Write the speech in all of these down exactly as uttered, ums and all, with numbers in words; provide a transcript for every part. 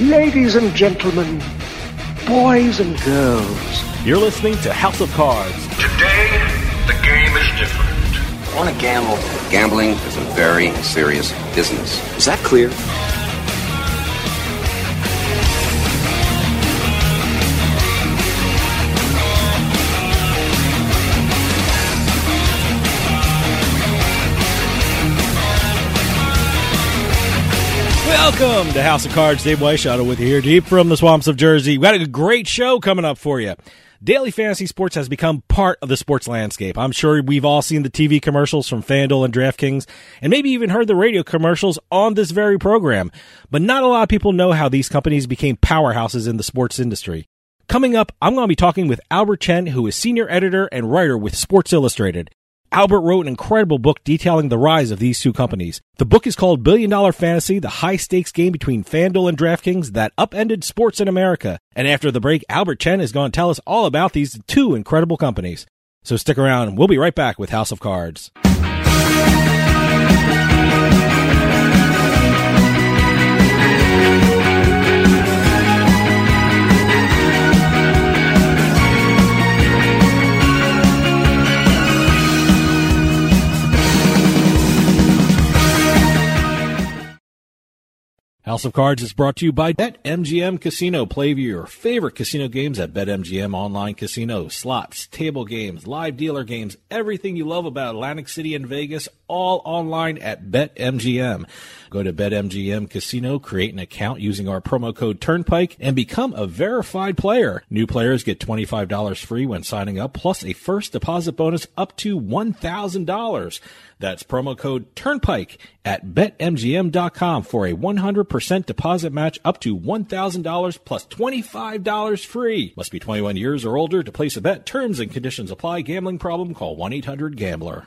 Ladies and gentlemen, boys and girls. You're listening to House of Cards. Today, the game is different. I want to gamble. Gambling is a very serious business. Is that clear? Welcome to House of Cards. Dave Weishaupt with you here, deep from the swamps of Jersey. We've got a great show coming up for you. Daily fantasy sports has become part of the sports landscape. I'm sure we've all seen the T V commercials from FanDuel and DraftKings, and maybe even heard the radio commercials on this very program. But not a lot of people know how these companies became powerhouses in the sports industry. Coming up, I'm going to be talking with Albert Chen, who is senior editor and writer with Sports Illustrated. Albert wrote an incredible book detailing the rise of these two companies. The book is called Billion Dollar Fantasy, the high-stakes game between FanDuel and DraftKings that upended sports in America. And after the break, Albert Chen is going to tell us all about these two incredible companies. So stick around. We'll be right back with House of Cards. House of Cards is brought to you by BetMGM Casino. Play your favorite casino games at BetMGM Online Casino. Slots, table games, live dealer games, everything you love about Atlantic City and Vegas, all online at BetMGM. Go to BetMGM Casino, create an account using our promo code Turnpike, and become a verified player. New players get twenty-five dollars free when signing up, plus a first deposit bonus up to one thousand dollars. That's promo code Turnpike at bet M G M dot com for a one hundred percent deposit match up to one thousand dollars plus twenty-five dollars free. Must be twenty-one years or older to place a bet. Terms and conditions apply. Gambling problem? Call one eight hundred gambler.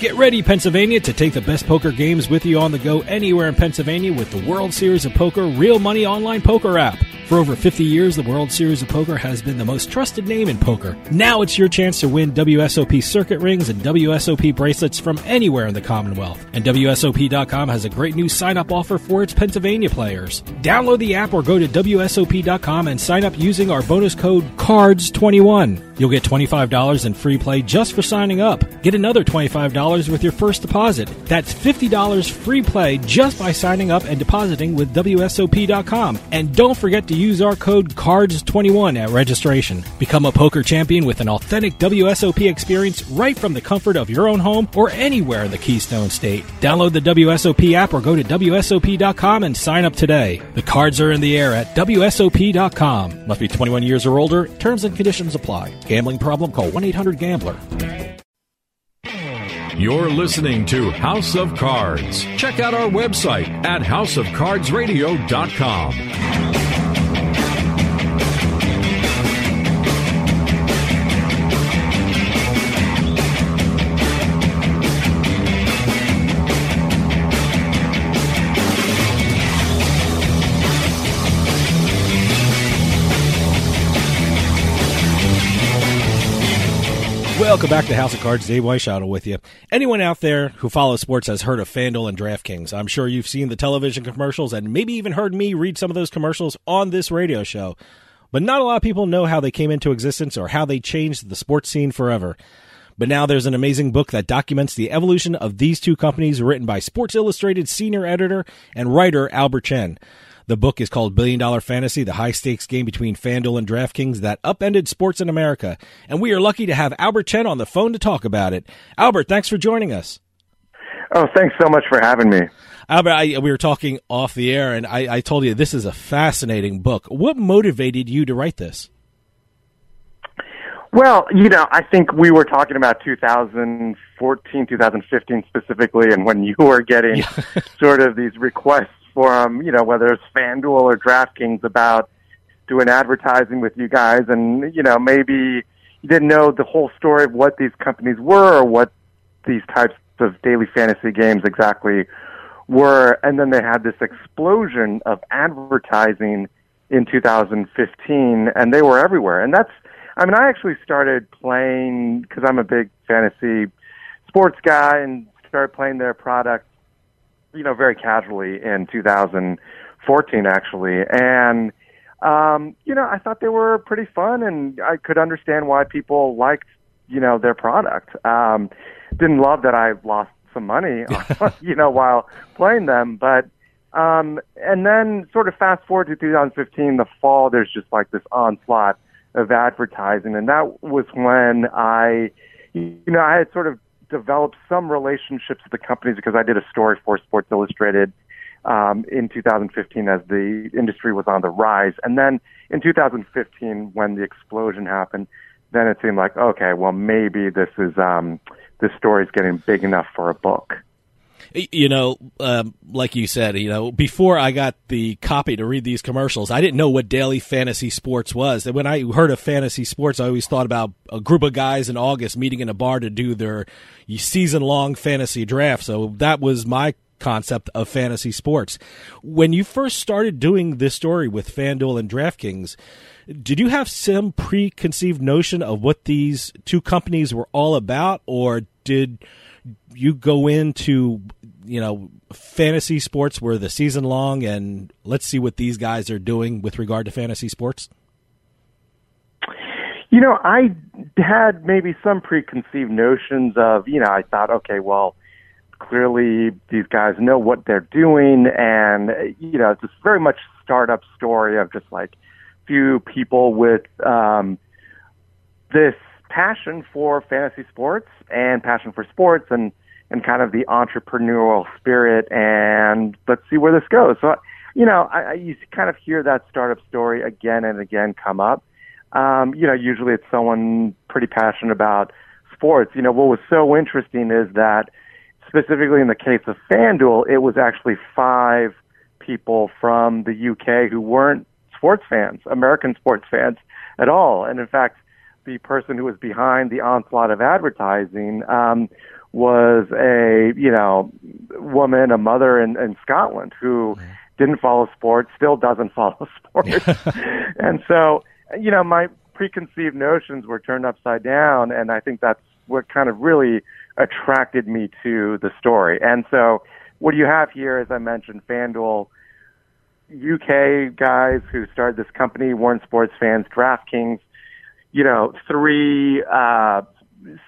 Get ready, Pennsylvania, to take the best poker games with you on the go anywhere in Pennsylvania with the World Series of Poker Real Money Online Poker app. For over fifty years, the World Series of Poker has been the most trusted name in poker. Now it's your chance to win W S O P circuit rings and W S O P bracelets from anywhere in the Commonwealth. And W S O P dot com has a great new sign-up offer for its Pennsylvania players. Download the app or go to W S O P dot com and sign up using our bonus code cards twenty-one. You'll get twenty-five dollars in free play just for signing up. Get another twenty-five dollars with your first deposit. That's fifty dollars free play just by signing up and depositing with W S O P dot com. And don't forget to use our code cards twenty-one at registration. Become a poker champion with an authentic W S O P experience right from the comfort of your own home or anywhere in the Keystone State. Download the W S O P app or go to W S O P dot com and sign up today. The cards are in the air at W S O P dot com. Must be twenty-one years or older. Terms and conditions apply. Gambling problem? Call one eight hundred gambler. You're listening to House of Cards. Check out our website at house of cards radio dot com. Welcome back to House of Cards. Dave Weishottle with you. Anyone out there who follows sports has heard of FanDuel and DraftKings. I'm sure you've seen the television commercials and maybe even heard me read some of those commercials on this radio show. But not a lot of people know how they came into existence or how they changed the sports scene forever. But now there's an amazing book that documents the evolution of these two companies, written by Sports Illustrated senior editor and writer Albert Chen. The book is called Billion Dollar Fantasy, the high-stakes game between FanDuel and DraftKings that upended sports in America. And we are lucky to have Albert Chen on the phone to talk about it. Albert, thanks for joining us. Oh, thanks so much for having me. Albert, I, we were talking off the air, and I, I told you this is a fascinating book. What motivated you to write this? Well, you know, I think we were talking about two thousand fourteen, two thousand fifteen specifically, and when you were getting yeah. sort of these requests for, um, you know, whether it's FanDuel or DraftKings about doing advertising with you guys. And, you know, maybe you didn't know the whole story of what these companies were or what these types of daily fantasy games exactly were. And then they had this explosion of advertising in two thousand fifteen, and they were everywhere. And that's, I mean, I actually started playing, because I'm a big fantasy sports guy, and started playing their product, you know, very casually in two thousand fourteen, actually. And, um, you know, I thought they were pretty fun, and I could understand why people liked, you know, their product. Um, didn't love that I lost some money, you know, while playing them. But, um, and then sort of fast forward to two thousand fifteen, the fall, there's just like this onslaught of advertising. And that was when I, you know, I had sort of developed some relationships with the companies, because I did a story for Sports Illustrated um, in two thousand fifteen as the industry was on the rise. And then in two thousand fifteen, when the explosion happened, then it seemed like, okay, well, maybe this is um, this story is getting big enough for a book. You know, um, like you said, you know, before I got the copy to read these commercials, I didn't know what daily fantasy sports was. And when I heard of fantasy sports, I always thought about a group of guys in August meeting in a bar to do their season-long fantasy draft. So that was my concept of fantasy sports. When you first started doing this story with FanDuel and DraftKings, did you have some preconceived notion of what these two companies were all about, or did you go into, you know, fantasy sports were the season long, and let's see what these guys are doing with regard to fantasy sports? You know, I had maybe some preconceived notions of, you know, I thought, okay, well, clearly these guys know what they're doing. And, you know, it's this very much startup story of just like few people with um, this passion for fantasy sports and passion for sports and, and kind of the entrepreneurial spirit, and let's see where this goes. So, you know, I, I you kind of hear that startup story again and again come up. Um, you know, usually it's someone pretty passionate about sports. You know, what was so interesting is that specifically in the case of FanDuel, it was actually five people from the U K who weren't sports fans, American sports fans at all. And in fact, the person who was behind the onslaught of advertising um, was a, you know, woman, a mother in, in Scotland who didn't follow sports, still doesn't follow sports. And so, you know, my preconceived notions were turned upside down, and I think that's what kind of really attracted me to the story. And so what you have here, as I mentioned, FanDuel, U K guys who started this company, weren't sports fans, DraftKings, you know, three uh,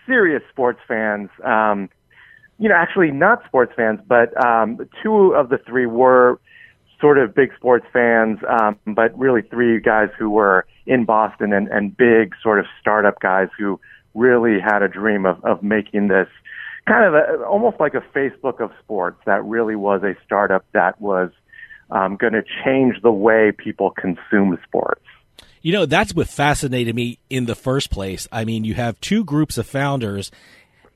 serious sports fans, um, you know, actually not sports fans, but um, two of the three were sort of big sports fans, um, but really three guys who were in Boston and, and big sort of startup guys who really had a dream of, of making this kind of a, almost like a Facebook of sports that really was a startup that was um, going to change the way people consume sports. You know, that's what fascinated me in the first place. I mean, you have two groups of founders.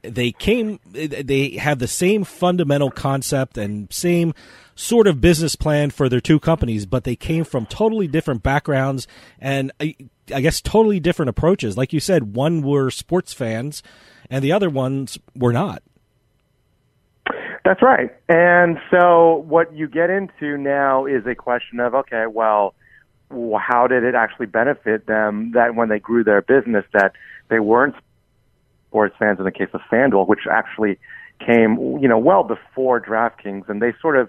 They came, they have the same fundamental concept and same sort of business plan for their two companies, but they came from totally different backgrounds and I, I guess totally different approaches. Like you said, one were sports fans and the other ones were not. That's right. And so what you get into now is a question of, okay, well, how did it actually benefit them that when they grew their business that they weren't sports fans in the case of FanDuel, which actually came, you know, well before DraftKings, and they sort of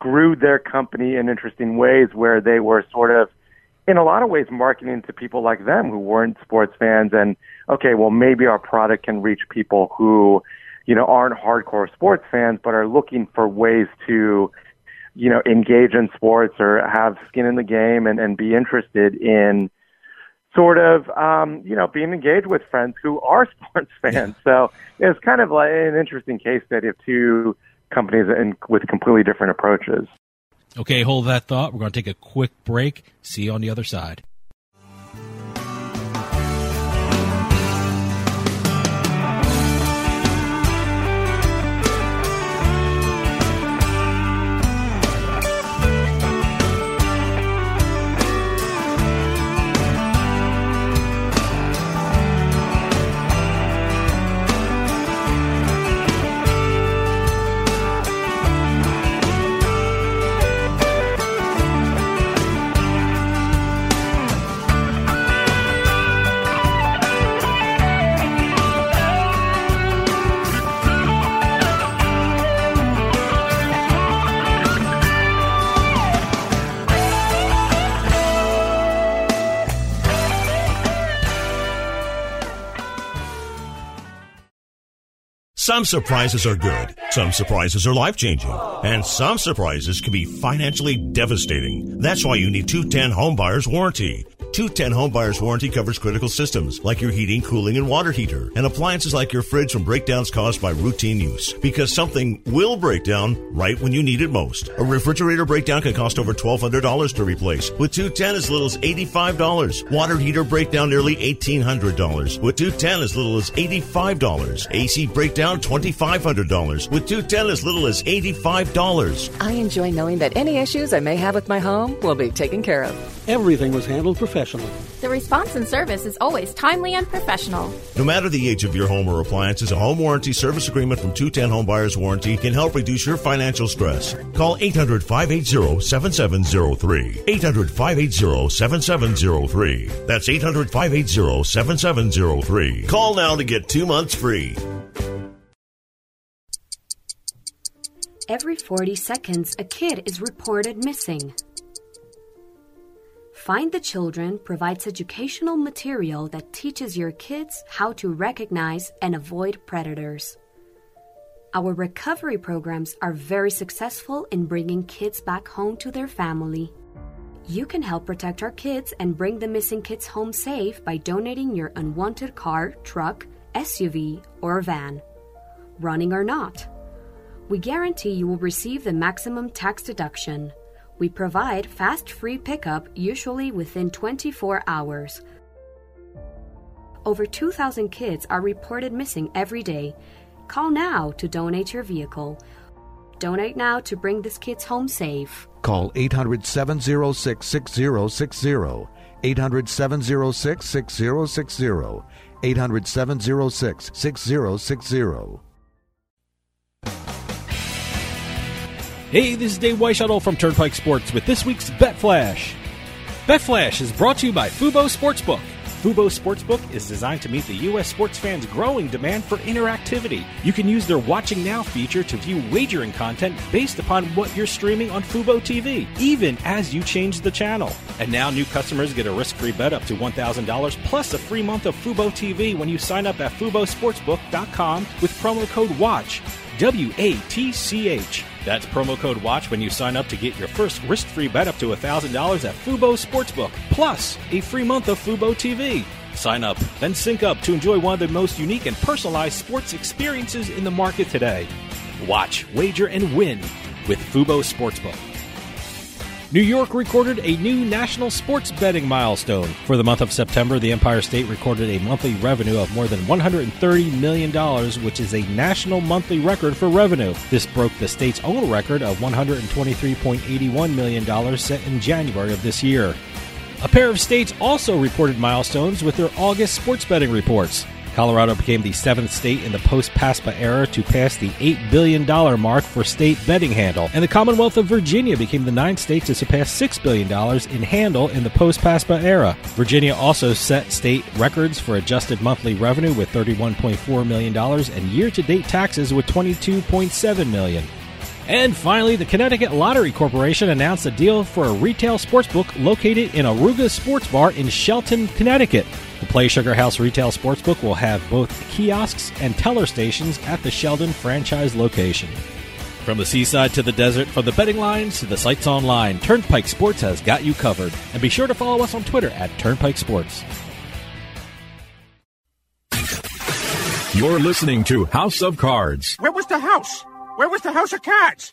grew their company in interesting ways where they were sort of, in a lot of ways, marketing to people like them who weren't sports fans, and okay, well, maybe our product can reach people who, you know, aren't hardcore sports fans but are looking for ways to, you know, engage in sports or have skin in the game and, and be interested in sort of, um, you know, being engaged with friends who are sports fans. So it's kind of like an interesting case study of two companies in, with completely different approaches. Okay, hold that thought. We're going to take a quick break. See you on the other side. Some surprises are good, some surprises are life-changing, and some surprises can be financially devastating. That's why you need Two Ten Home Buyers Warranty. Two Ten Home Buyers Warranty covers critical systems like your heating, cooling, and water heater, and appliances like your fridge from breakdowns caused by routine use. Because something will break down right when you need it most. A refrigerator breakdown can cost over twelve hundred dollars to replace, with Two Ten as little as eighty-five dollars. Water heater breakdown nearly eighteen hundred dollars, with Two Ten as little as eighty-five dollars. A C breakdown twenty-five hundred dollars, with two ten as little as eighty-five dollars. I enjoy knowing that any issues I may have with my home will be taken care of. Everything was handled professionally. The response and service is always timely and professional. No matter the age of your home or appliances, a home warranty service agreement from two ten Home Buyers Warranty can help reduce your financial stress. Call eight hundred, five eight zero, seven seven zero three. eight hundred, five eight zero, seven seven zero three. That's eight hundred, five eight zero, seven seven zero three. Call now to get two months free. Every forty seconds, a kid is reported missing. Find the Children provides educational material that teaches your kids how to recognize and avoid predators. Our recovery programs are very successful in bringing kids back home to their family. You can help protect our kids and bring the missing kids home safe by donating your unwanted car, truck, S U V, or van. Running or not, we guarantee you will receive the maximum tax deduction. We provide fast free pickup, usually within twenty-four hours. Over two thousand kids are reported missing every day. Call now to donate your vehicle. Donate now to bring these kids home safe. Call eight hundred, seven zero six, six zero six zero. eight hundred, seven zero six, six zero six zero. eight hundred, seven zero six, six zero six zero. Hey, this is Dave Weishottle from Turnpike Sports with this week's Bet Flash. Bet Flash is brought to you by Fubo Sportsbook. Fubo Sportsbook is designed to meet the U S sports fans' growing demand for interactivity. You can use their Watching Now feature to view wagering content based upon what you're streaming on Fubo T V, even as you change the channel. And now new customers get a risk-free bet up to one thousand dollars plus a free month of Fubo T V when you sign up at fubo sportsbook dot com with promo code WATCH, W A T C H. That's promo code WATCH when you sign up to get your first risk-free bet up to one thousand dollars at Fubo Sportsbook, plus a free month of Fubo T V. Sign up, then sync up to enjoy one of the most unique and personalized sports experiences in the market today. Watch, wager, and win with Fubo Sportsbook. New York recorded a new national sports betting milestone. For the month of September, the Empire State recorded a monthly revenue of more than one hundred thirty million dollars, which is a national monthly record for revenue. This broke the state's own record of one hundred twenty-three point eight one million dollars set in January of this year. A pair of states also reported milestones with their August sports betting reports. Colorado became the seventh state in the post-PASPA era to pass the eight billion dollars mark for state betting handle, and the Commonwealth of Virginia became the ninth state to surpass six billion dollars in handle in the post-PASPA era. Virginia also set state records for adjusted monthly revenue with thirty-one point four million dollars and year-to-date taxes with twenty-two point seven million dollars. And finally, the Connecticut Lottery Corporation announced a deal for a retail sportsbook located in Aruga Sports Bar in Shelton, Connecticut. The Play Sugar House Retail Sportsbook will have both kiosks and teller stations at the Sheldon franchise location. From the seaside to the desert, from the betting lines to the sites online, Turnpike Sports has got you covered. And be sure to follow us on Twitter at Turnpike Sports. You're listening to House of Cards. Where was the house? Where was the House of Cards?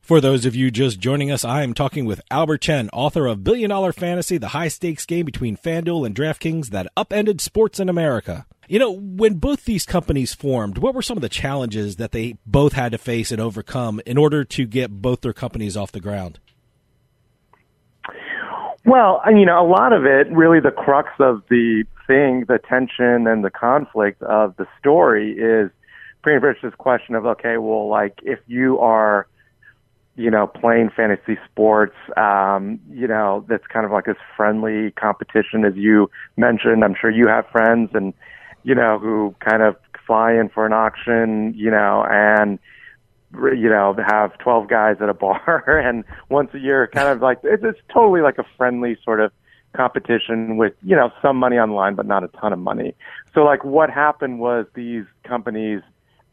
For those of you just joining us, I am talking with Albert Chen, author of Billion Dollar Fantasy, the high-stakes game between FanDuel and DraftKings that upended sports in America. You know, when both these companies formed, what were some of the challenges that they both had to face and overcome in order to get both their companies off the ground? Well, you know, a lot of it, really the crux of the thing, the tension and the conflict of the story is pretty much this question of, okay, well, like, if you are you know, playing fantasy sports, um, you know, that's kind of like this friendly competition, as you mentioned. I'm sure you have friends and, you know, who kind of fly in for an auction, you know, and, you know, have twelve guys at a bar. And once a year, kind of like, it's, it's totally like a friendly sort of competition with, you know, some money online, but not a ton of money. So, like, what happened was these companies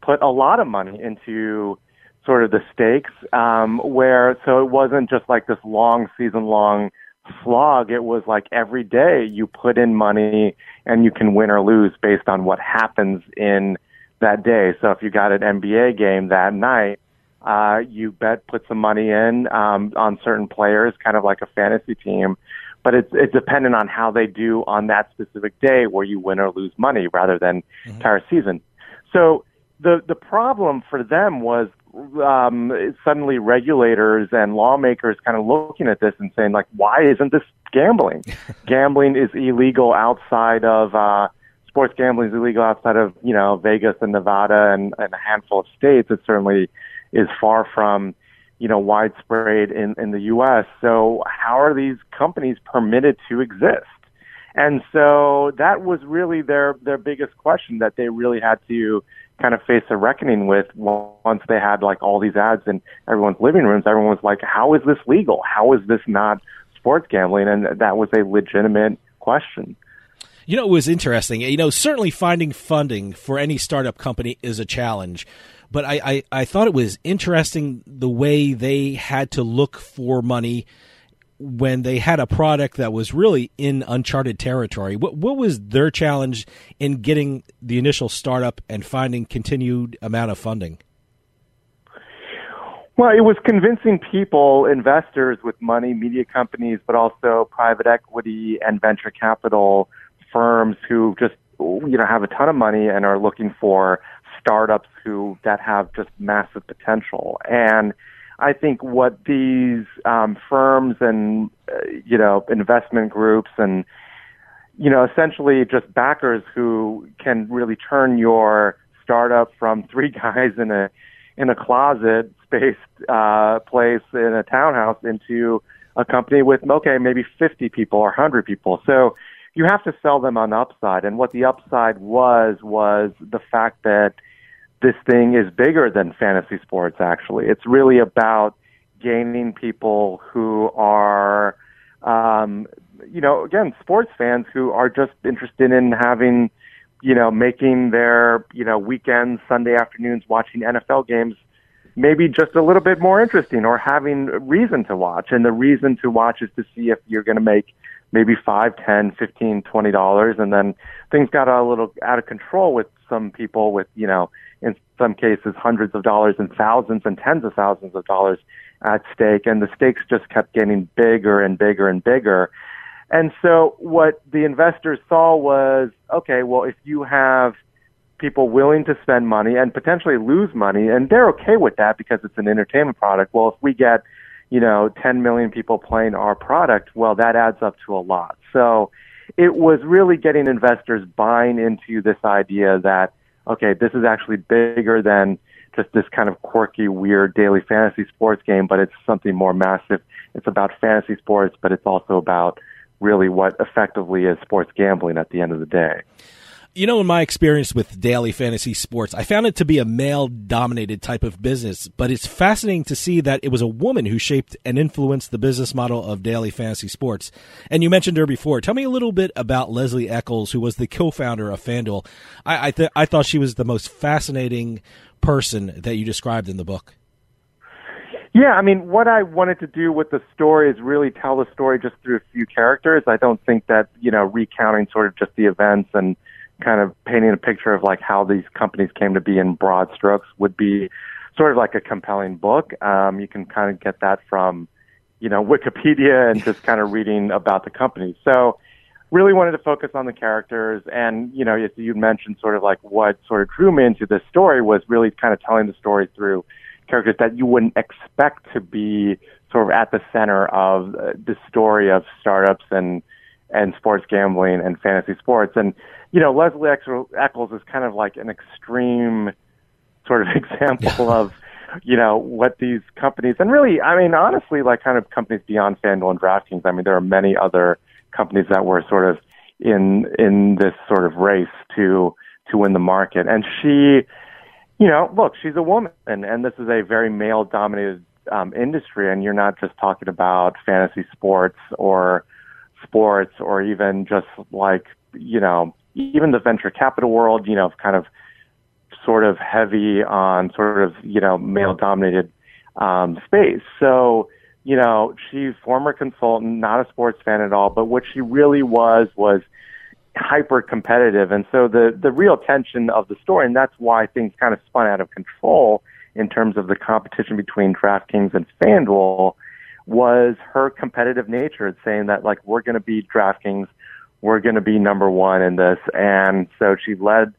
put a lot of money into sort of the stakes, um, where, so it wasn't just like this long season long slog. It was like every day you put in money and you can win or lose based on what happens in that day. So if you got an N B A game that night, uh, you bet, put some money in, um, on certain players, kind of like a fantasy team, but it's, it's dependent on how they do on that specific day where you win or lose money rather than mm-hmm. entire season. So the, the problem for them was, Um, suddenly regulators and lawmakers kind of looking at this and saying, like, why isn't this gambling? Gambling is illegal outside of, uh, sports gambling is illegal outside of, you know, Vegas and Nevada and, and a handful of states. It certainly is far from, you know, widespread in, in the U S. So how are these companies permitted to exist? And so that was really their, their biggest question that they really had to kind of face a reckoning with once they had like all these ads in everyone's living rooms. Everyone was like, how is this legal? How is this not sports gambling? And that was a legitimate question. You know, it was interesting. You know, certainly finding funding for any startup company is a challenge. But I, I, I thought it was interesting the way they had to look for money when they had a product that was really in uncharted territory. What, what was their challenge in getting the initial startup and finding continued amount of funding? Well, it was convincing people, investors with money, media companies, but also private equity and venture capital firms who just, you know, have a ton of money and are looking for startups who that have just massive potential. And I think what these um, firms and, uh, you know, investment groups and, you know, essentially just backers who can really turn your startup from three guys in a in a closet space uh, place in a townhouse into a company with, okay, maybe fifty people or one hundred people. So you have to sell them on upside. And what the upside was, was the fact that this thing is bigger than fantasy sports, actually. It's really about gaining people who are, um, you know, again, sports fans who are just interested in having, you know, making their, you know, weekends, Sunday afternoons, watching N F L games maybe just a little bit more interesting, or having reason to watch. And the reason to watch is to see if you're going to make maybe five, ten, fifteen, twenty dollars. And then things got a little out of control with some people with, you know, in some cases, hundreds of dollars and thousands and tens of thousands of dollars at stake. And the stakes just kept getting bigger and bigger and bigger. And so what the investors saw was, okay, well, if you have people willing to spend money and potentially lose money, and they're okay with that because it's an entertainment product. Well, if we get, you know, ten million people playing our product, well, that adds up to a lot. So it was really getting investors buying into this idea that, okay, this is actually bigger than just this kind of quirky, weird daily fantasy sports game, but it's something more massive. It's about fantasy sports, but it's also about really what effectively is sports gambling at the end of the day. You know, in my experience with daily fantasy sports, I found it to be a male-dominated type of business, but it's fascinating to see that it was a woman who shaped and influenced the business model of daily fantasy sports. And you mentioned her before. Tell me a little bit about Leslie Eccles, who was the co-founder of FanDuel. I I, th- I thought she was the most fascinating person that you described in the book. Yeah, I mean, what I wanted to do with the story is really tell the story just through a few characters. I don't think that, you know, recounting sort of just the events and kind of painting a picture of like how these companies came to be in broad strokes would be sort of like a compelling book. Um, you can kind of get that from, you know, Wikipedia and just kind of reading about the company. So really wanted to focus on the characters. And, you know, as you mentioned, sort of like what sort of drew me into this story was really kind of telling the story through characters that you wouldn't expect to be sort of at the center of the story of startups and and sports gambling and fantasy sports. And, you know, Leslie Eccles is kind of like an extreme sort of example of, you know, what these companies, and really, I mean, honestly, like kind of companies beyond FanDuel and DraftKings. I mean, there are many other companies that were sort of in in this sort of race to to win the market. And she, you know, look, she's a woman, and, and this is a very male-dominated um, industry, and you're not just talking about fantasy sports or sports or even just like, you know, even the venture capital world, you know, kind of sort of heavy on sort of, you know, male dominated um, space. So, you know, she's former consultant, not a sports fan at all, but what she really was, was hyper competitive. And so the, the real tension of the story, and that's why things kind of spun out of control in terms of the competition between DraftKings and FanDuel, was her competitive nature. It's saying that, like, we're going to be DraftKings, we're going to be number one in this. And so she led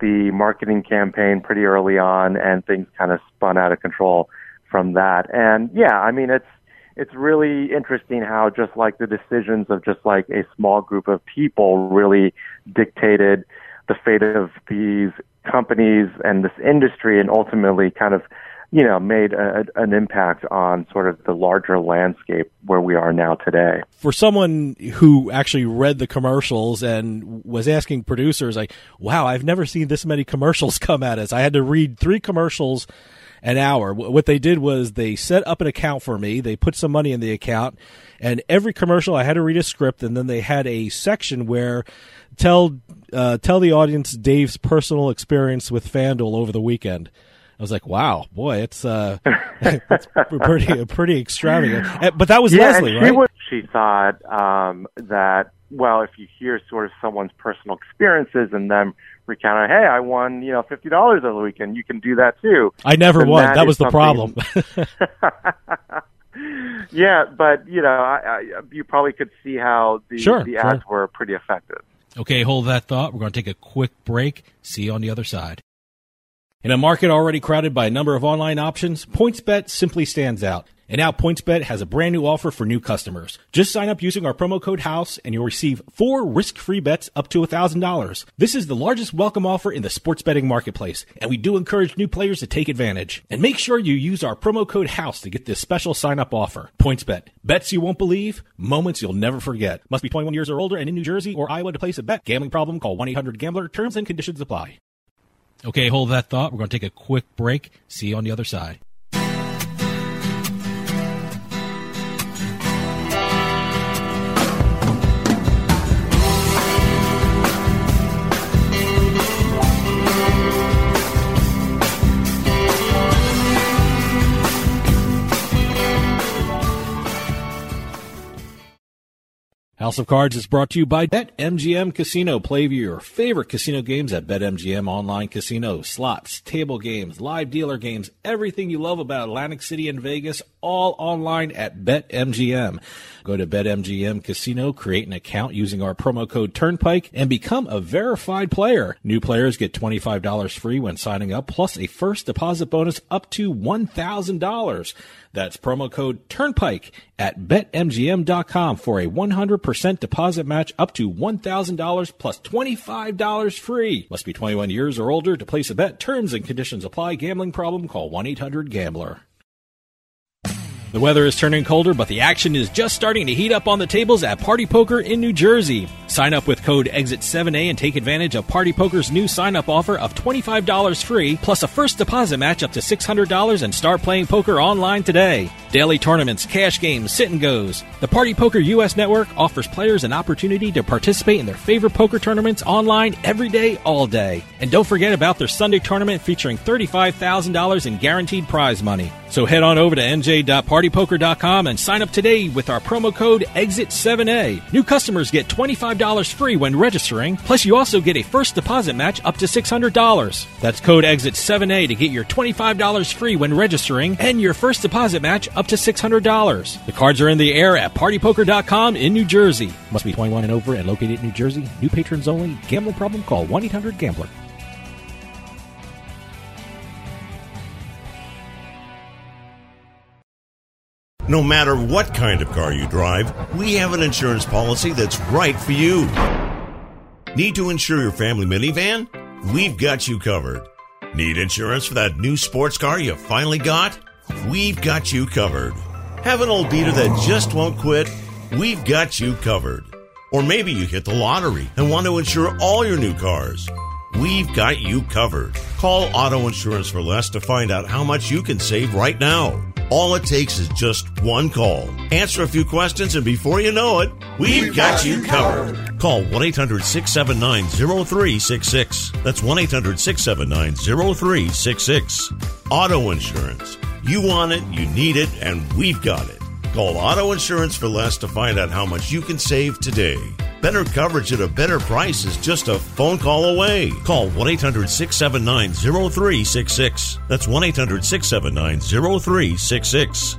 the marketing campaign pretty early on, and things kind of spun out of control from that. And yeah, I mean, it's it's really interesting how just like the decisions of just like a small group of people really dictated the fate of these companies and this industry, and ultimately kind of, you know, made a, an impact on sort of the larger landscape where we are now today. For someone who actually read the commercials and was asking producers, like, wow, I've never seen this many commercials come at us. I had to read three commercials an hour. What they did was they set up an account for me. They put some money in the account, and every commercial I had to read a script, and then they had a section where tell, uh, tell the audience Dave's personal experience with FanDuel over the weekend. I was like, wow, boy, it's uh, it's pretty pretty extravagant. But that was yeah, Leslie, and she right? Was, she thought um, that, well, if you hear sort of someone's personal experiences and them recounting, hey, I won, you know, fifty dollars over the weekend, you can do that too. I never and won. That, that was the problem. Yeah, but, you know, I, I, you probably could see how the, sure, the ads sure. were pretty effective. Okay, hold that thought. We're going to take a quick break. See you on the other side. In a market already crowded by a number of online options, PointsBet simply stands out. And now PointsBet has a brand new offer for new customers. Just sign up using our promo code HOUSE and you'll receive four risk-free bets up to one thousand dollars. This is the largest welcome offer in the sports betting marketplace, and we do encourage new players to take advantage. And make sure you use our promo code HOUSE to get this special sign-up offer. PointsBet. Bets you won't believe, moments you'll never forget. Must be twenty-one years or older and in New Jersey or Iowa to place a bet. Gambling problem? Call one eight hundred gambler. Terms and conditions apply. Okay, hold that thought. We're going to take a quick break. See you on the other side. House of Cards is brought to you by BetMGM Casino. Play your favorite casino games at BetMGM Online Casino. Slots, table games, live dealer games, everything you love about Atlantic City and Vegas, all online at BetMGM. Go to BetMGM Casino, create an account using our promo code Turnpike, and become a verified player. New players get twenty-five dollars free when signing up, plus a first deposit bonus up to one thousand dollars. That's promo code Turnpike at bet M G M dot com for a one hundred percent deposit match up to one thousand dollars plus twenty-five dollars free. Must be twenty-one years or older to place a bet. Terms and conditions apply. Gambling problem? Call one eight hundred gambler. The weather is turning colder, but the action is just starting to heat up on the tables at Party Poker in New Jersey. Sign up with code exit seven A and take advantage of Party Poker's new sign-up offer of twenty-five dollars free, plus a first deposit match up to six hundred dollars, and start playing poker online today. Daily tournaments, cash games, sit-and-goes. The Party Poker U S Network offers players an opportunity to participate in their favorite poker tournaments online every day, all day. And don't forget about their Sunday tournament featuring thirty-five thousand dollars in guaranteed prize money. So head on over to N J dot party poker dot com and sign up today with our promo code exit seven A. New customers get twenty-five dollars free when registering, plus you also get a first deposit match up to six hundred dollars. That's code exit seven A to get your twenty-five dollars free when registering and your first deposit match up to six hundred dollars. The cards are in the air at party poker dot com in New Jersey. Must be twenty-one and over and located in New Jersey. New patrons only. Gambling problem? Call one eight hundred gambler. No matter what kind of car you drive, we have an insurance policy that's right for you. Need to insure your family minivan? We've got you covered. Need insurance for that new sports car you finally got? We've got you covered. Have an old beater that just won't quit? We've got you covered. Or maybe you hit the lottery and want to insure all your new cars. We've got you covered. Call Auto Insurance for Less to find out how much you can save right now. All it takes is just one call. Answer a few questions, and before you know it, we've, we've got, got you covered. covered. Call one eight hundred six seven nine zero three six six. That's one eight hundred six seven nine zero three six six. Auto Insurance. You want it, you need it, and we've got it. Call Auto Insurance for Less to find out how much you can save today. Better coverage at a better price is just a phone call away. Call one eight hundred six seven nine zero three six six. That's one eight hundred six seven nine zero three six six.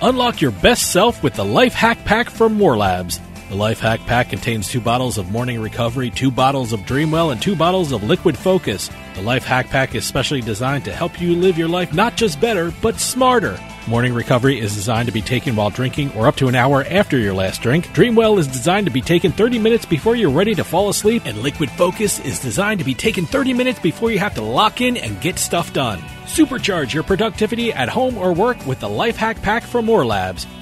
Unlock your best self with the Life Hack Pack from MoreLabs. The Life Hack Pack contains two bottles of Morning Recovery, two bottles of DreamWell, and two bottles of Liquid Focus. The Life Hack Pack is specially designed to help you live your life not just better, but smarter. Morning Recovery is designed to be taken while drinking or up to an hour after your last drink. DreamWell is designed to be taken thirty minutes before you're ready to fall asleep. And Liquid Focus is designed to be taken thirty minutes before you have to lock in and get stuff done. Supercharge your productivity at home or work with the Life Hack Pack from MoreLabs.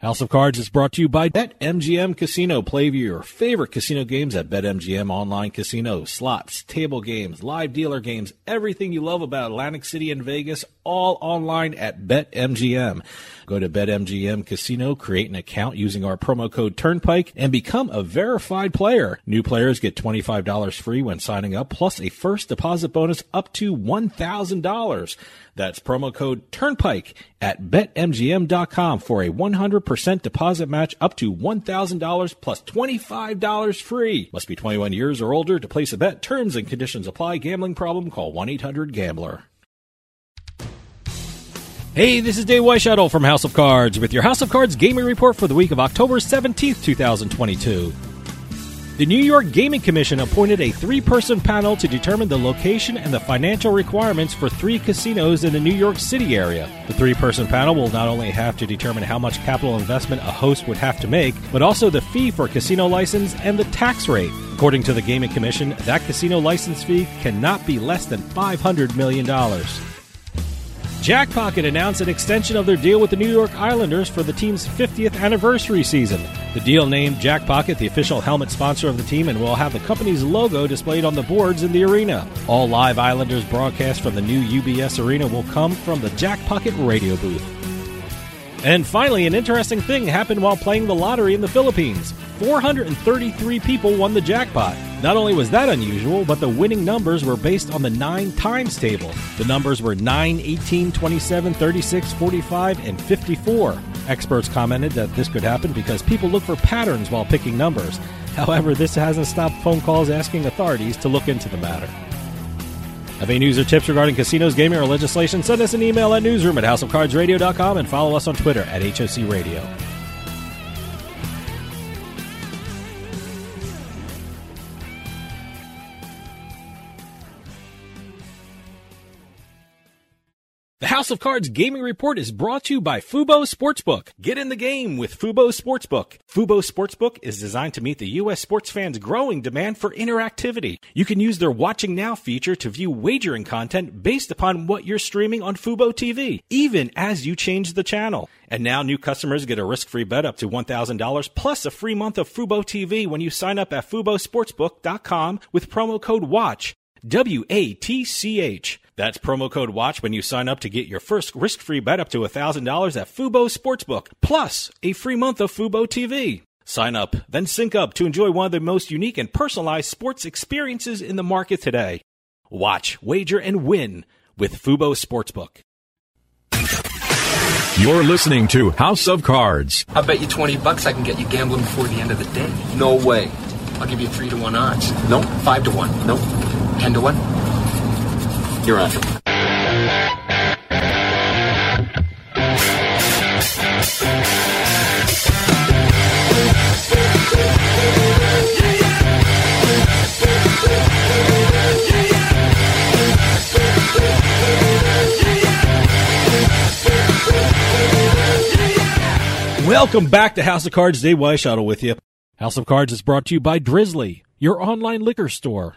House of Cards is brought to you by BetMGM Casino. Play your favorite casino games at BetMGM Online Casino. Slots, table games, live dealer games, everything you love about Atlantic City and Vegas, all online at BetMGM. Go to BetMGM Casino, create an account using our promo code Turnpike, and become a verified player. New players get twenty-five dollars free when signing up, plus a first deposit bonus up to one thousand dollars. That's promo code Turnpike at bet M G M dot com for a one hundred percent deposit match up to one thousand dollars plus twenty-five dollars free. Must be twenty-one years or older to place a bet. Terms and conditions apply. Gambling problem? Call one eight hundred gambler. Hey, this is Dave Weishottle from House of Cards with your House of Cards Gaming Report for the week of October seventeenth, twenty twenty-two. The New York Gaming Commission appointed a three-person panel to determine the location and the financial requirements for three casinos in the New York City area. The three-person panel will not only have to determine how much capital investment a host would have to make, but also the fee for a casino license and the tax rate. According to the Gaming Commission, that casino license fee cannot be less than five hundred million dollars. Jackpocket announced an extension of their deal with the New York Islanders for the team's fiftieth anniversary season. The deal named Jackpocket the official helmet sponsor of the team and will have the company's logo displayed on the boards in the arena. All live Islanders broadcasts from the new U B S Arena will come from the Jackpocket radio booth. And finally, an interesting thing happened while playing the lottery in the Philippines. four hundred thirty-three people won the jackpot. Not only was that unusual, but the winning numbers were based on the nine times table. The numbers were nine, eighteen, twenty-seven, thirty-six, forty-five, and fifty-four. Experts commented that this could happen because people look for patterns while picking numbers. However, this hasn't stopped phone calls asking authorities to look into the matter. Have any news or tips regarding casinos, gaming, or legislation? Send us an email at newsroom at house of cards radio dot com and follow us on Twitter at H O C Radio. The House of Cards Gaming Report is brought to you by Fubo Sportsbook. Get in the game with Fubo Sportsbook. Fubo Sportsbook is designed to meet the U S sports fans' growing demand for interactivity. You can use their Watching Now feature to view wagering content based upon what you're streaming on Fubo T V, even as you change the channel. And now new customers get a risk-free bet up to one thousand dollars plus a free month of Fubo T V when you sign up at fubo sportsbook dot com with promo code WATCH, W A T C H. That's promo code WATCH when you sign up to get your first risk-free bet up to one thousand dollars at Fubo Sportsbook, plus a free month of Fubo T V. Sign up, then sync up to enjoy one of the most unique and personalized sports experiences in the market today. Watch, wager, and win with Fubo Sportsbook. You're listening to House of Cards. I bet you twenty bucks I can get you gambling before the end of the day. No way. I'll give you three to one odds. Nope. Five to one. Nope. Ten to one. You're on. Welcome back to House of Cards. Dave Weishottle with you. House of Cards is brought to you by Drizly, your online liquor store.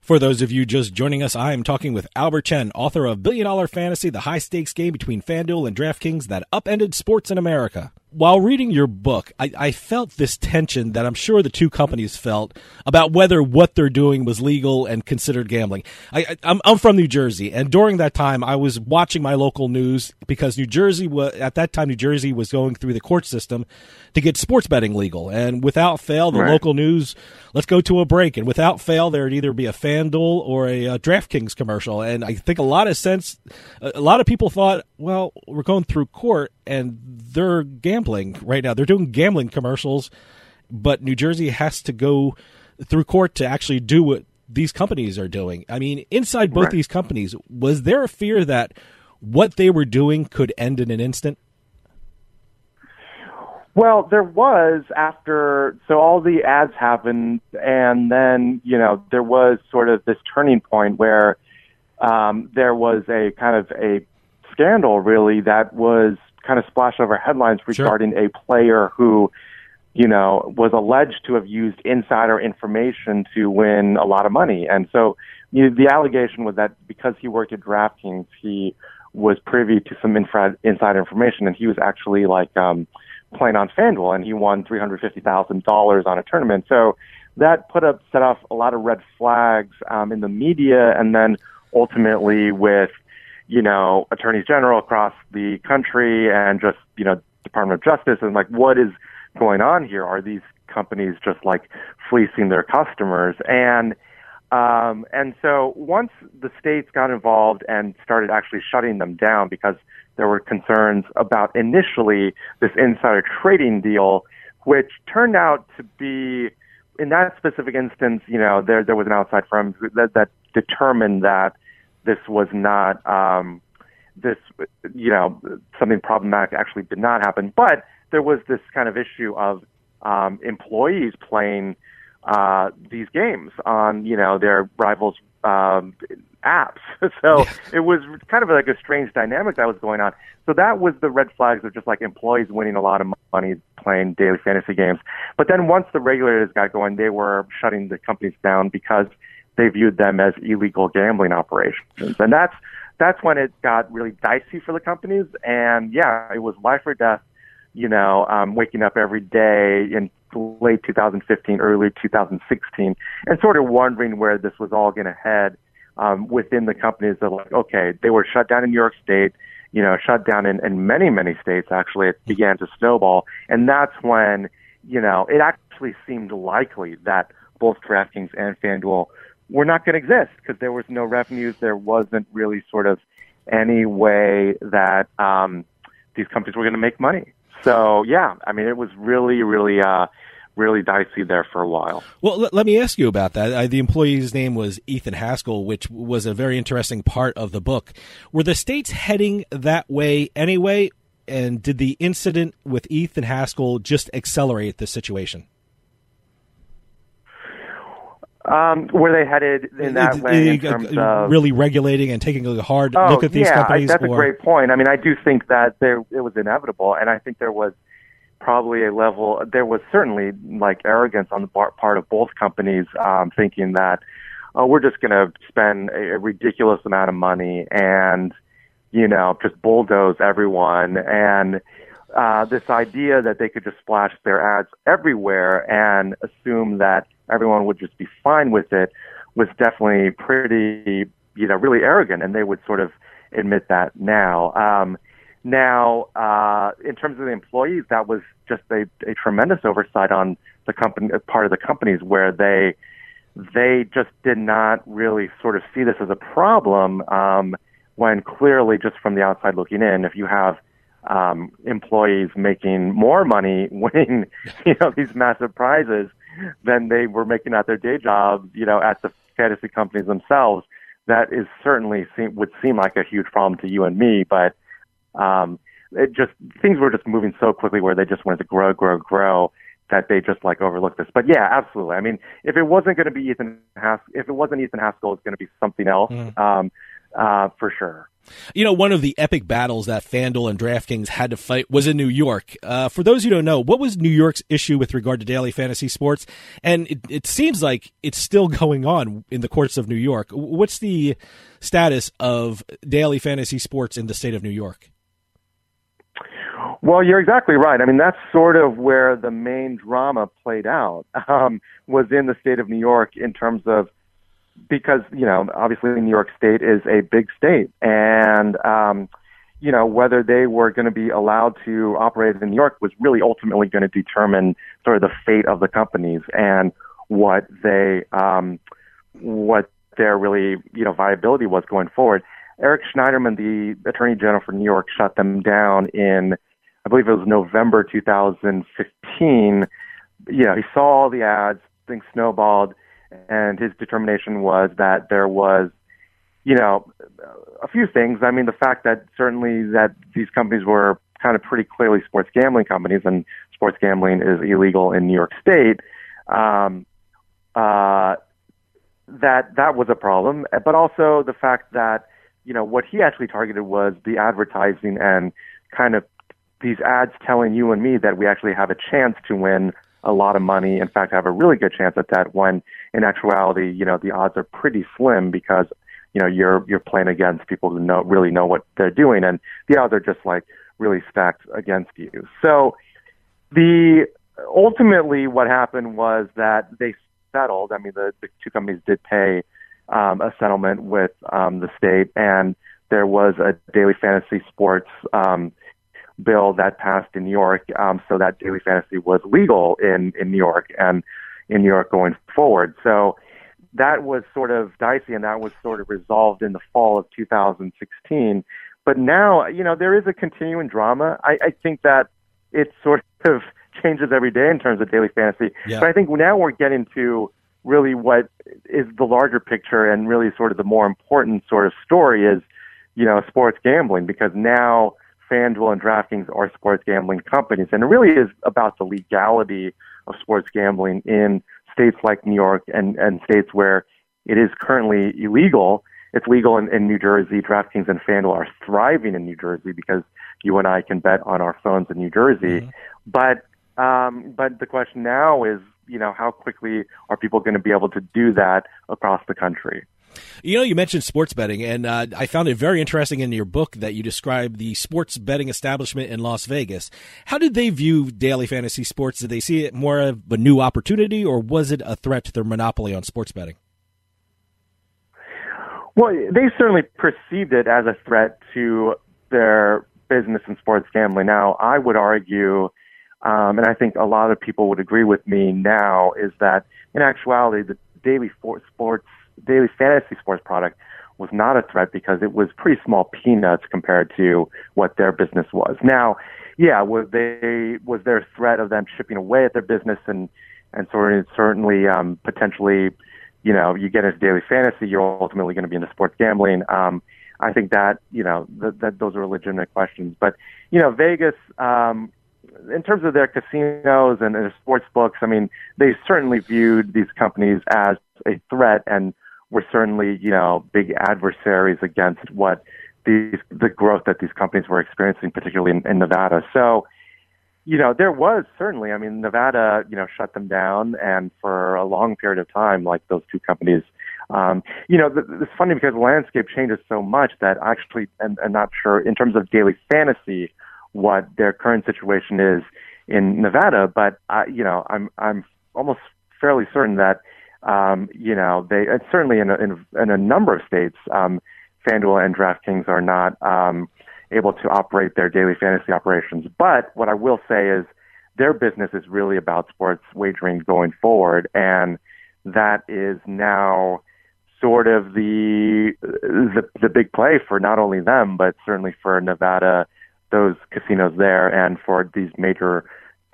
For those of you just joining us, I am talking with Albert Chen, author of Billion Dollar Fantasy, the high-stakes game between FanDuel and DraftKings that upended sports in America. While reading your book, I, I felt this tension that I'm sure the two companies felt about whether what they're doing was legal and considered gambling. I, I, I'm, I'm from New Jersey, and during that time, I was watching my local news because New Jersey was, at that time, New Jersey was going through the court system to get sports betting legal. And without fail, the right. local news, let's go to a break. And without fail, there'd either be a FanDuel or a uh, DraftKings commercial. And I think a lot of sense, a lot of people thought, well, we're going through court and they're gambling. Gambling right now. They're doing gambling commercials, but New Jersey has to go through court to actually do what these companies are doing. I mean, inside both right. these companies, was there a fear that what they were doing could end in an instant? Well, there was after, so all the ads happened, and then, you know, there was sort of this turning point where um, there was a kind of a scandal, really, that was kind of splash over headlines regarding sure. a player who, you know, was alleged to have used insider information to win a lot of money. And so, you know, the allegation was that because he worked at DraftKings, he was privy to some infra- insider information, and he was actually like um, playing on FanDuel, and he won three hundred fifty thousand dollars on a tournament. So that put up, set off a lot of red flags um, in the media, and then ultimately with you know, attorneys general across the country and just, you know, Department of Justice, and like, what is going on here? Are these companies just like fleecing their customers? And, um, and so once the states got involved and started actually shutting them down because there were concerns about initially this insider trading deal, which turned out to be, in that specific instance, you know, there, there was an outside firm who, that, that determined that this was not, um, this, you know, something problematic actually did not happen. But there was this kind of issue of um, employees playing uh, these games on, you know, their rivals' um, apps. So it was kind of like a strange dynamic that was going on. So that was the red flags of just like employees winning a lot of money playing daily fantasy games. But then once the regulators got going, they were shutting the companies down because they viewed them as illegal gambling operations. And that's that's when it got really dicey for the companies. And, yeah, it was life or death, you know, um, waking up every day in late two thousand fifteen, early two thousand sixteen, and sort of wondering where this was all going to head um, within the companies. They're like, okay, they were shut down in New York State, you know, shut down in, in many, many states, actually. It began to snowball. And that's when, you know, it actually seemed likely that both DraftKings and FanDuel were not going to exist because there was no revenues. There wasn't really sort of any way that um, these companies were going to make money. So, yeah, I mean, it was really, really, uh, really dicey there for a while. Well, l- let me ask you about that. I, the employee's name was Ethan Haskell, which was a very interesting part of the book. Were the states heading that way anyway? And did the incident with Ethan Haskell just accelerate the situation? Um, were they headed in that it, way? It, in terms of, really regulating and taking a hard oh, look at these yeah, companies? Yeah, that's or... a great point. I mean, I do think that there it was inevitable, and I think there was probably a level, there was certainly like arrogance on the part of both companies, um, thinking that, oh, we're just going to spend a, a ridiculous amount of money and, you know, just bulldoze everyone. And uh, this idea that they could just splash their ads everywhere and assume that everyone would just be fine with it was definitely pretty, you know, really arrogant. And they would sort of admit that now. Um, Now, uh, in terms of the employees, that was just a, a tremendous oversight on the company, part of the companies, where they they just did not really sort of see this as a problem, um, when clearly, just from the outside looking in, if you have um, employees making more money winning, you know, these massive prizes than they were making at their day jobs, you know, at the fantasy companies themselves, that is certainly seem, would seem like a huge problem to you and me, but. Um, it just, things were just moving so quickly where they just wanted to grow, grow, grow that they just like overlooked this. But yeah, absolutely. I mean, if it wasn't going to be Ethan Haskell, if it wasn't Ethan Haskell, it's going to be something else, mm. um, uh, for sure. You know, one of the epic battles that FanDuel and DraftKings had to fight was in New York. Uh, for those who don't know, what was New York's issue with regard to daily fantasy sports? And it, it seems like it's still going on in the courts of New York. What's the status of daily fantasy sports in the state of New York? Well, you're exactly right. I mean, that's sort of where the main drama played out, um, was in the state of New York, in terms of, because, you know, obviously New York State is a big state, and, um, you know, whether they were going to be allowed to operate in New York was really ultimately going to determine sort of the fate of the companies and what they, um, what their really, you know, viability was going forward. Eric Schneiderman, the Attorney General for New York, shut them down in, I believe it was November two thousand fifteen. You know, he saw all the ads, things snowballed, and his determination was that there was, you know, a few things. I mean, the fact that certainly that these companies were kind of pretty clearly sports gambling companies, and sports gambling is illegal in New York State, um, uh, that that was a problem. But also the fact that, you know, what he actually targeted was the advertising and kind of these ads telling you and me that we actually have a chance to win a lot of money. In fact, have a really good chance at that, when in actuality, you know, the odds are pretty slim, because, you know, you're you're playing against people who know really know what they're doing, and the odds are just like really stacked against you. So the ultimately what happened was that they settled. I mean, the, the two companies did pay Um, a settlement with um, the state, and there was a daily fantasy sports um, bill that passed in New York, um, so that daily fantasy was legal in, in New York and in New York going forward. So that was sort of dicey, and that was sort of resolved in the fall of two thousand sixteen. But now, you know, there is a continuing drama. I, I think that it sort of changes every day in terms of daily fantasy. Yeah. But I think now we're getting to really what is the larger picture, and really sort of the more important sort of story is, you know, sports gambling, because now FanDuel and DraftKings are sports gambling companies. And it really is about the legality of sports gambling in states like New York and, and states where it is currently illegal. It's legal in, in New Jersey. DraftKings and FanDuel are thriving in New Jersey because you and I can bet on our phones in New Jersey. Mm-hmm. But, um, but the question now is, you know, how quickly are people going to be able to do that across the country? You know, you mentioned sports betting, and uh, I found it very interesting in your book that you described the sports betting establishment in Las Vegas. How did they view daily fantasy sports? Did they see it more of a new opportunity, or was it a threat to their monopoly on sports betting? Well, they certainly perceived it as a threat to their business in sports gambling. Now, I would argue, Um, and I think a lot of people would agree with me now, is that in actuality, the daily sports, daily fantasy sports product was not a threat, because it was pretty small peanuts compared to what their business was. Now, yeah, was they was there a threat of them chipping away at their business, and and sort of certainly um, potentially, you know, you get into daily fantasy, you're ultimately going to be into sports gambling. Um, I think that you know that, that those are legitimate questions, but you know, Vegas. Um, In terms of their casinos and their sports books, I mean, they certainly viewed these companies as a threat, and were certainly, you know, big adversaries against what these, the growth that these companies were experiencing, particularly in, in Nevada. So, You know, there was certainly, I mean, Nevada, you know, shut them down. And for a long period of time, like those two companies, um, you know, th- it's funny because the landscape changes so much that actually, and I'm not sure in terms of daily fantasy, what their current situation is in Nevada. But, uh, you know, I'm, I'm almost fairly certain that, um, you know, they, and certainly in a, in, in a number of states, um, FanDuel and DraftKings are not, um, able to operate their daily fantasy operations. But what I will say is their business is really about sports wagering going forward, and that is now sort of the the, the big play for not only them, but certainly for Nevada, those casinos there, and for these major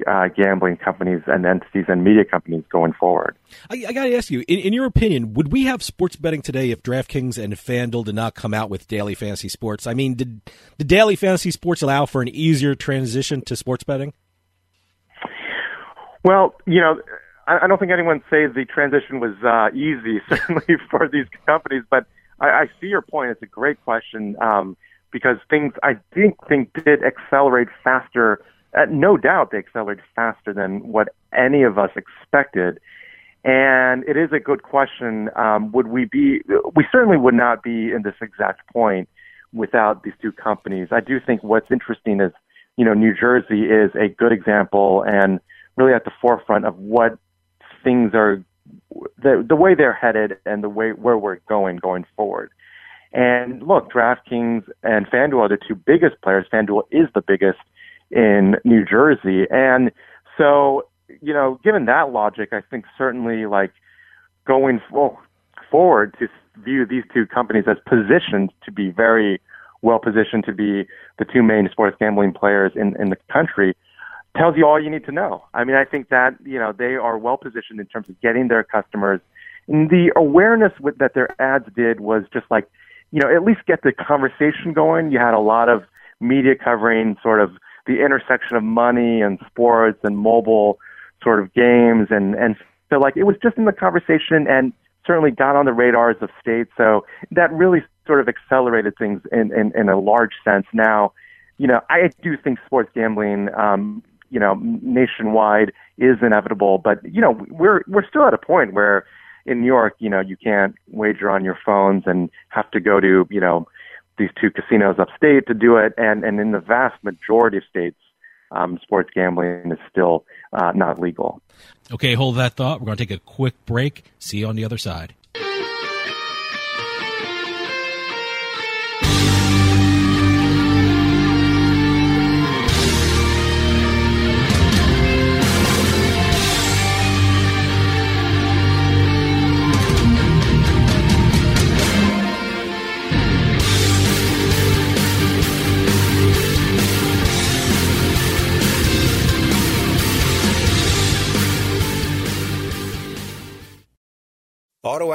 uh, gambling companies and entities and media companies going forward. I, I got to ask you, in, in your opinion, would we have sports betting today if DraftKings and FanDuel did not come out with daily fantasy sports? I mean, did the daily fantasy sports allow for an easier transition to sports betting? Well, you know, I, I don't think anyone would say the transition was uh, easy, certainly for these companies, but I, I see your point. It's a great question um, because things, I think, think did accelerate faster. Uh, no doubt they accelerated faster than what any of us expected. And it is a good question. Um, would we be, we certainly would not be in this exact point without these two companies. I do think what's interesting is, you know, New Jersey is a good example and really at the forefront of what things are, the, the way they're headed and the way where we're going, going forward. And look, DraftKings and FanDuel are the two biggest players. FanDuel is the biggest in New Jersey. And so, you know, given that logic, I think certainly like going f- forward to view these two companies as positioned to be very well positioned to be the two main sports gambling players in, in the country tells you all you need to know. I mean, I think that, you know, they are well positioned in terms of getting their customers. And the awareness with, that their ads did was just like, you know, at least get the conversation going. You had a lot of media covering sort of the intersection of money and sports and mobile sort of games. And, and so like it was just in the conversation and certainly got on the radars of states. So that really sort of accelerated things in, in, in a large sense. Now, you know, I do think sports gambling, um, you know, nationwide is inevitable, but you know, we're, we're still at a point where in New York, you know, you can't wager on your phones and have to go to, you know, these two casinos upstate to do it. And, and in the vast majority of states, um, sports gambling is still uh, not legal. Okay, hold that thought. We're going to take a quick break. See you on the other side. Auto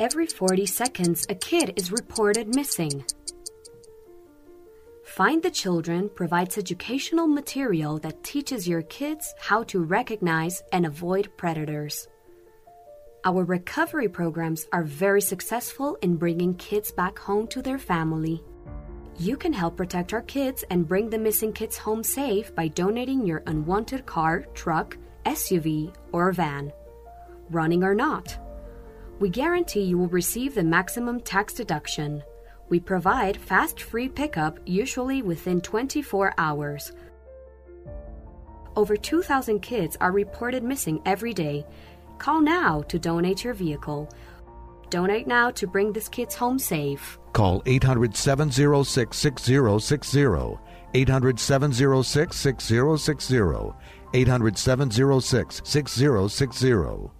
Every forty seconds, a kid is reported missing. Find the Children provides educational material that teaches your kids how to recognize and avoid predators. Our recovery programs are very successful in bringing kids back home to their family. You can help protect our kids and bring the missing kids home safe by donating your unwanted car, truck, S U V, or van. Running or not, we guarantee you will receive the maximum tax deduction. We provide fast free pickup, usually within twenty-four hours. Over two thousand kids are reported missing every day. Call now to donate your vehicle. Donate now to bring these kids home safe. Call eight hundred, seven oh six, six oh six oh, eight hundred, seven oh six, six oh six oh, eight hundred, seven oh six, six oh six oh.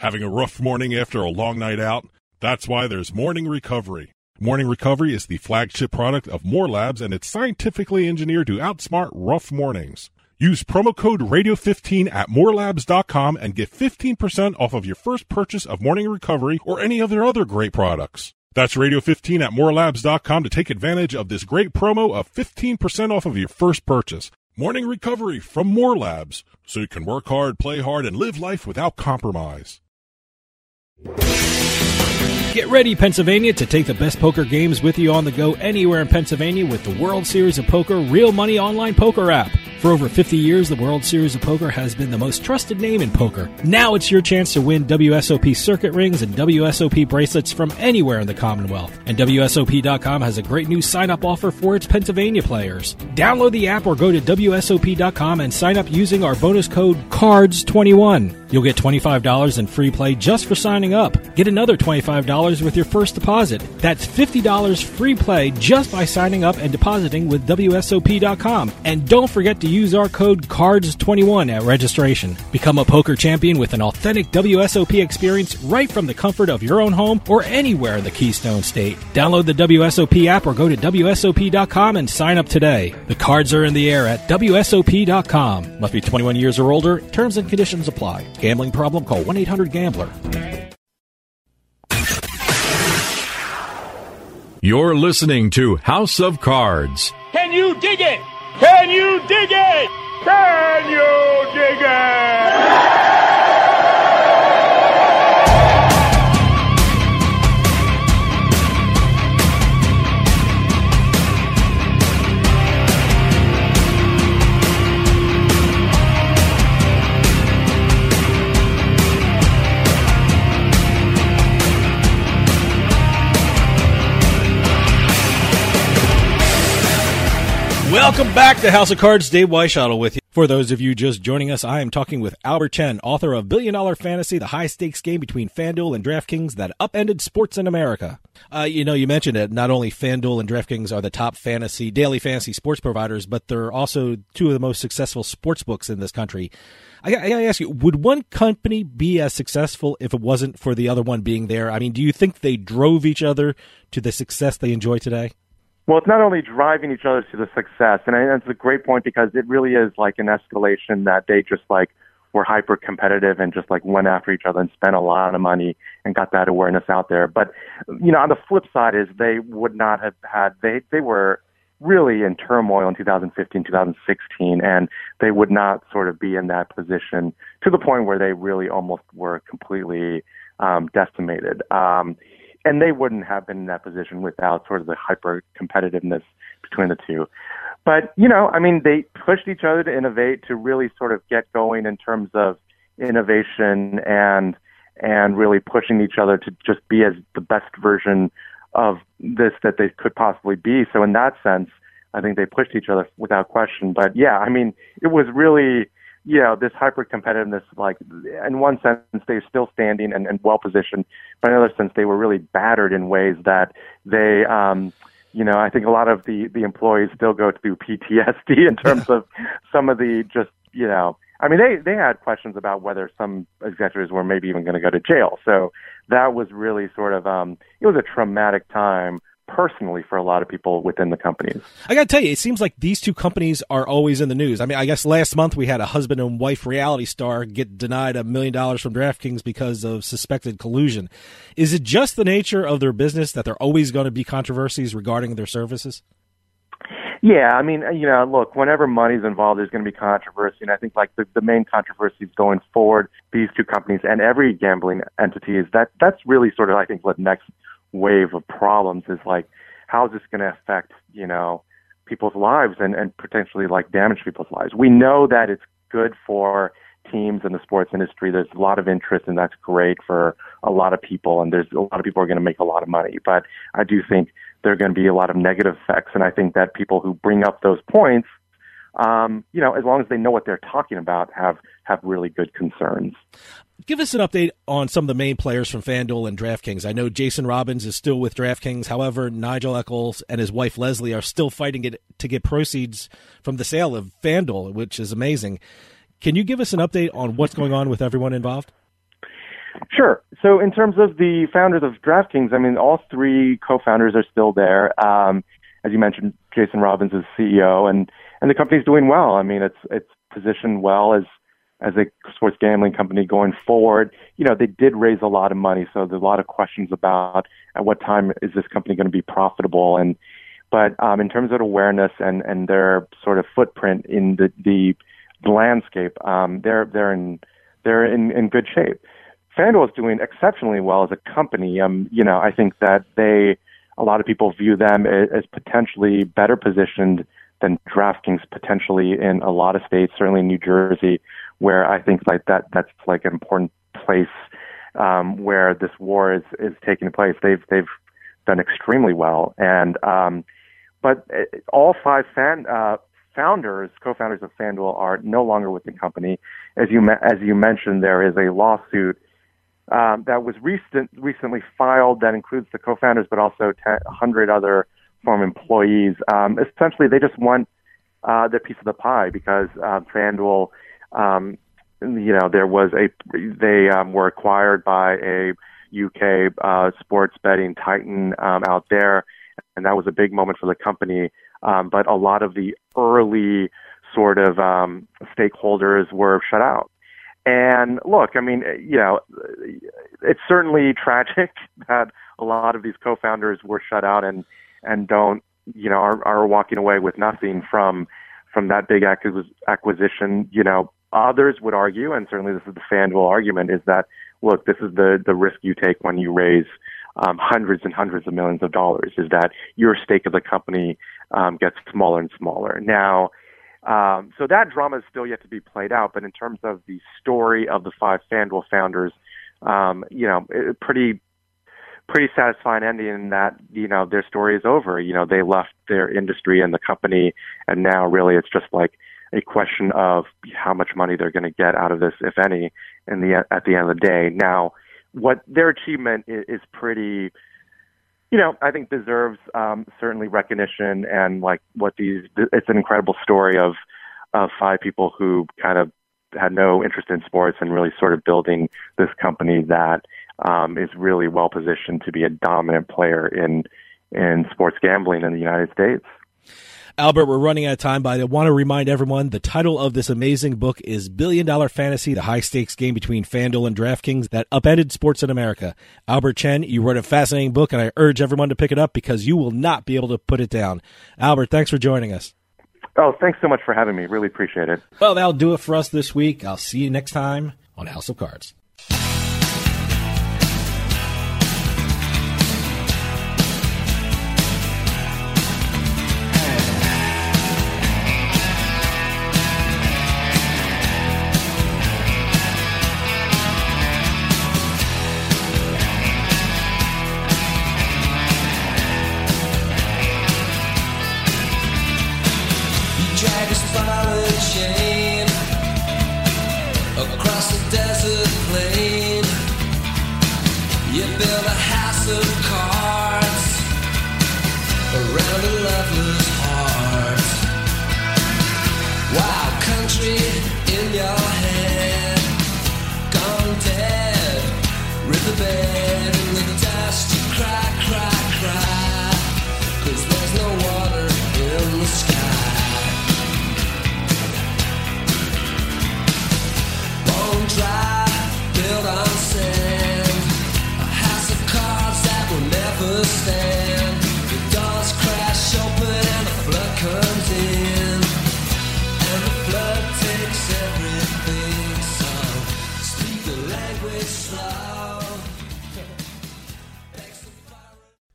Having a rough morning after a long night out? That's why there's Morning Recovery. Morning Recovery is the flagship product of MoreLabs, and it's scientifically engineered to outsmart rough mornings. Use promo code radio fifteen at morelabs dot com and get fifteen percent off of your first purchase of Morning Recovery or any of their other great products. That's radio fifteen at morelabs dot com to take advantage of this great promo of fifteen percent off of your first purchase. Morning Recovery from MoreLabs, so you can work hard, play hard, and live life without compromise. Get ready, Pennsylvania, to take the best poker games with you on the go anywhere in Pennsylvania with the World Series of Poker Real Money Online Poker app. For over fifty years, the World Series of Poker has been the most trusted name in poker. Now it's your chance to win W S O P circuit rings and W S O P bracelets from anywhere in the Commonwealth. And W S O P dot com has a great new sign-up offer for its Pennsylvania players. Download the app or go to W S O P dot com and sign up using our bonus code cards twenty-one. You'll get twenty-five dollars in free play just for signing up. Get another twenty-five dollars with your first deposit. That's fifty dollars free play just by signing up and depositing with W S O P dot com. And don't forget to use our code cards twenty-one at registration. Become a poker champion with an authentic W S O P experience right from the comfort of your own home or anywhere in the Keystone State. Download the W S O P app or go to W S O P dot com and sign up today. The cards are in the air at W S O P dot com. Must be twenty-one years or older. Terms and conditions apply. Gambling problem? Call one eight hundred gambler. You're listening to House of Cards. Can you dig it? Can you dig it? Can you dig it? Welcome back to House of Cards. Dave Weishottle with you. For those of you just joining us, I am talking with Albert Chen, author of Billion Dollar Fantasy, the high-stakes game between FanDuel and DraftKings that upended sports in America. Uh, you know, you mentioned it. Not only FanDuel and DraftKings are the top fantasy, daily fantasy sports providers, but they're also two of the most successful sports books in this country. I, I gotta ask you, would one company be as successful if it wasn't for the other one being there? I mean, do you think they drove each other to the success they enjoy today? Well, it's not only driving each other to the success, and it's a great point because it really is like an escalation that they just like were hyper competitive and just like went after each other and spent a lot of money and got that awareness out there. But, you know, on the flip side is they would not have had, they, they were really in turmoil in two thousand fifteen, two thousand sixteen, and they would not sort of be in that position to the point where they really almost were completely um, decimated. Um, And they wouldn't have been in that position without sort of the hyper-competitiveness between the two. But, you know, I mean, they pushed each other to innovate, to really sort of get going in terms of innovation and and really pushing each other to just be as the best version of this that they could possibly be. So in that sense, I think they pushed each other without question. But, yeah, I mean, it was really you know, this hyper-competitiveness, like, in one sense, they're still standing and, and well-positioned, but in another sense, they were really battered in ways that they, um, you know, I think a lot of the, the employees still go through P T S D in terms of some of the just, you know, I mean, they, they had questions about whether some executives were maybe even going to go to jail. So that was really sort of, um, it was a traumatic time personally for a lot of people within the companies. I got to tell you, it seems like these two companies are always in the news. I mean, I guess last month we had a husband and wife reality star get denied a million dollars from DraftKings because of suspected collusion. Is it just the nature of their business that there are always going to be controversies regarding their services? Yeah, I mean, you know, look, whenever money's involved, there's going to be controversy. And I think, like, the, the main controversies going forward, these two companies and every gambling entity, is that that's really sort of, I think, what next wave of problems is, like, how is this going to affect, you know, people's lives and, and potentially, like, damage people's lives. We know that it's good for teams in the sports industry. There's a lot of interest, and that's great for a lot of people, and there's a lot of people are going to make a lot of money. But I do think there are going to be a lot of negative effects, and I think that people who bring up those points, um, you know, as long as they know what they're talking about, have have really good concerns. Give us an update on some of the main players from FanDuel and DraftKings. I know Jason Robbins is still with DraftKings. However, Nigel Eccles and his wife Leslie are still fighting it to get proceeds from the sale of FanDuel, which is amazing. Can you give us an update on what's going on with everyone involved? Sure. So in terms of the founders of DraftKings, I mean, all three co-founders are still there. Um, as you mentioned, Jason Robbins is C E O, and, and the company's doing well. I mean, it's it's positioned well as as a sports gambling company going forward. You know, they did raise a lot of money, so there's a lot of questions about at what time is this company going to be profitable. And but um, in terms of awareness and, and their sort of footprint in the the, the landscape, um, they're they're in they're in, in good shape. FanDuel is doing exceptionally well as a company. Um, you know, I think that they, a lot of people view them as, as potentially better positioned than DraftKings potentially in a lot of states, certainly in New Jersey, where I think like that that's like an important place um, where this war is, is taking place. They've they've done extremely well, and um, but it, all five fan uh, founders, co-founders of FanDuel, are no longer with the company. As you as you mentioned, there is a lawsuit Um, that was recent, recently filed that includes the co-founders, but also one hundred other former employees. Um, essentially, they just want uh, their piece of the pie because uh, FanDuel, um, you know, there was a they um, were acquired by a U K uh, sports betting titan um, out there, and that was a big moment for the company. Um, but a lot of the early sort of um, stakeholders were shut out. And look, I mean, you know, it's certainly tragic that a lot of these co-founders were shut out and, and don't, you know, are, are walking away with nothing from from that big acquisition. You know, others would argue, and certainly this is the FanDuel argument, is that, look, this is the, the risk you take when you raise um, hundreds and hundreds of millions of dollars, is that your stake of the company um, gets smaller and smaller. Now, Um, so that drama is still yet to be played out, but in terms of the story of the five FanDuel founders, um, you know, it, pretty, pretty satisfying ending in that, you know, their story is over. You know, they left their industry and the company, and now really it's just like a question of how much money they're going to get out of this, if any, in the at the end of the day. Now, what their achievement is, is pretty, you know, I think deserves um, certainly recognition, and like what these, it's an incredible story of, of five people who kind of had no interest in sports and really sort of building this company that um, is really well positioned to be a dominant player in, in sports gambling in the United States. Albert, we're running out of time, but I want to remind everyone the title of this amazing book is Billion Dollar Fantasy, the high-stakes game between FanDuel and DraftKings that upended sports in America. Albert Chen, you wrote a fascinating book, and I urge everyone to pick it up because you will not be able to put it down. Albert, thanks for joining us. Oh, thanks so much for having me. Really appreciate it. Well, that'll do it for us this week. I'll see you next time on House of Cards. Try to spot a chain desert plain. You build a house of cards around a lover's heart. Wild country in your head, gone dead, riverbed. In the dust you cry, cry, cry, 'cause there's no water in the sky. Bone dry, built on sand, a house of cards that will never stand. The doors crash open and the flood comes in, and the flood takes everything. So speak the language slow.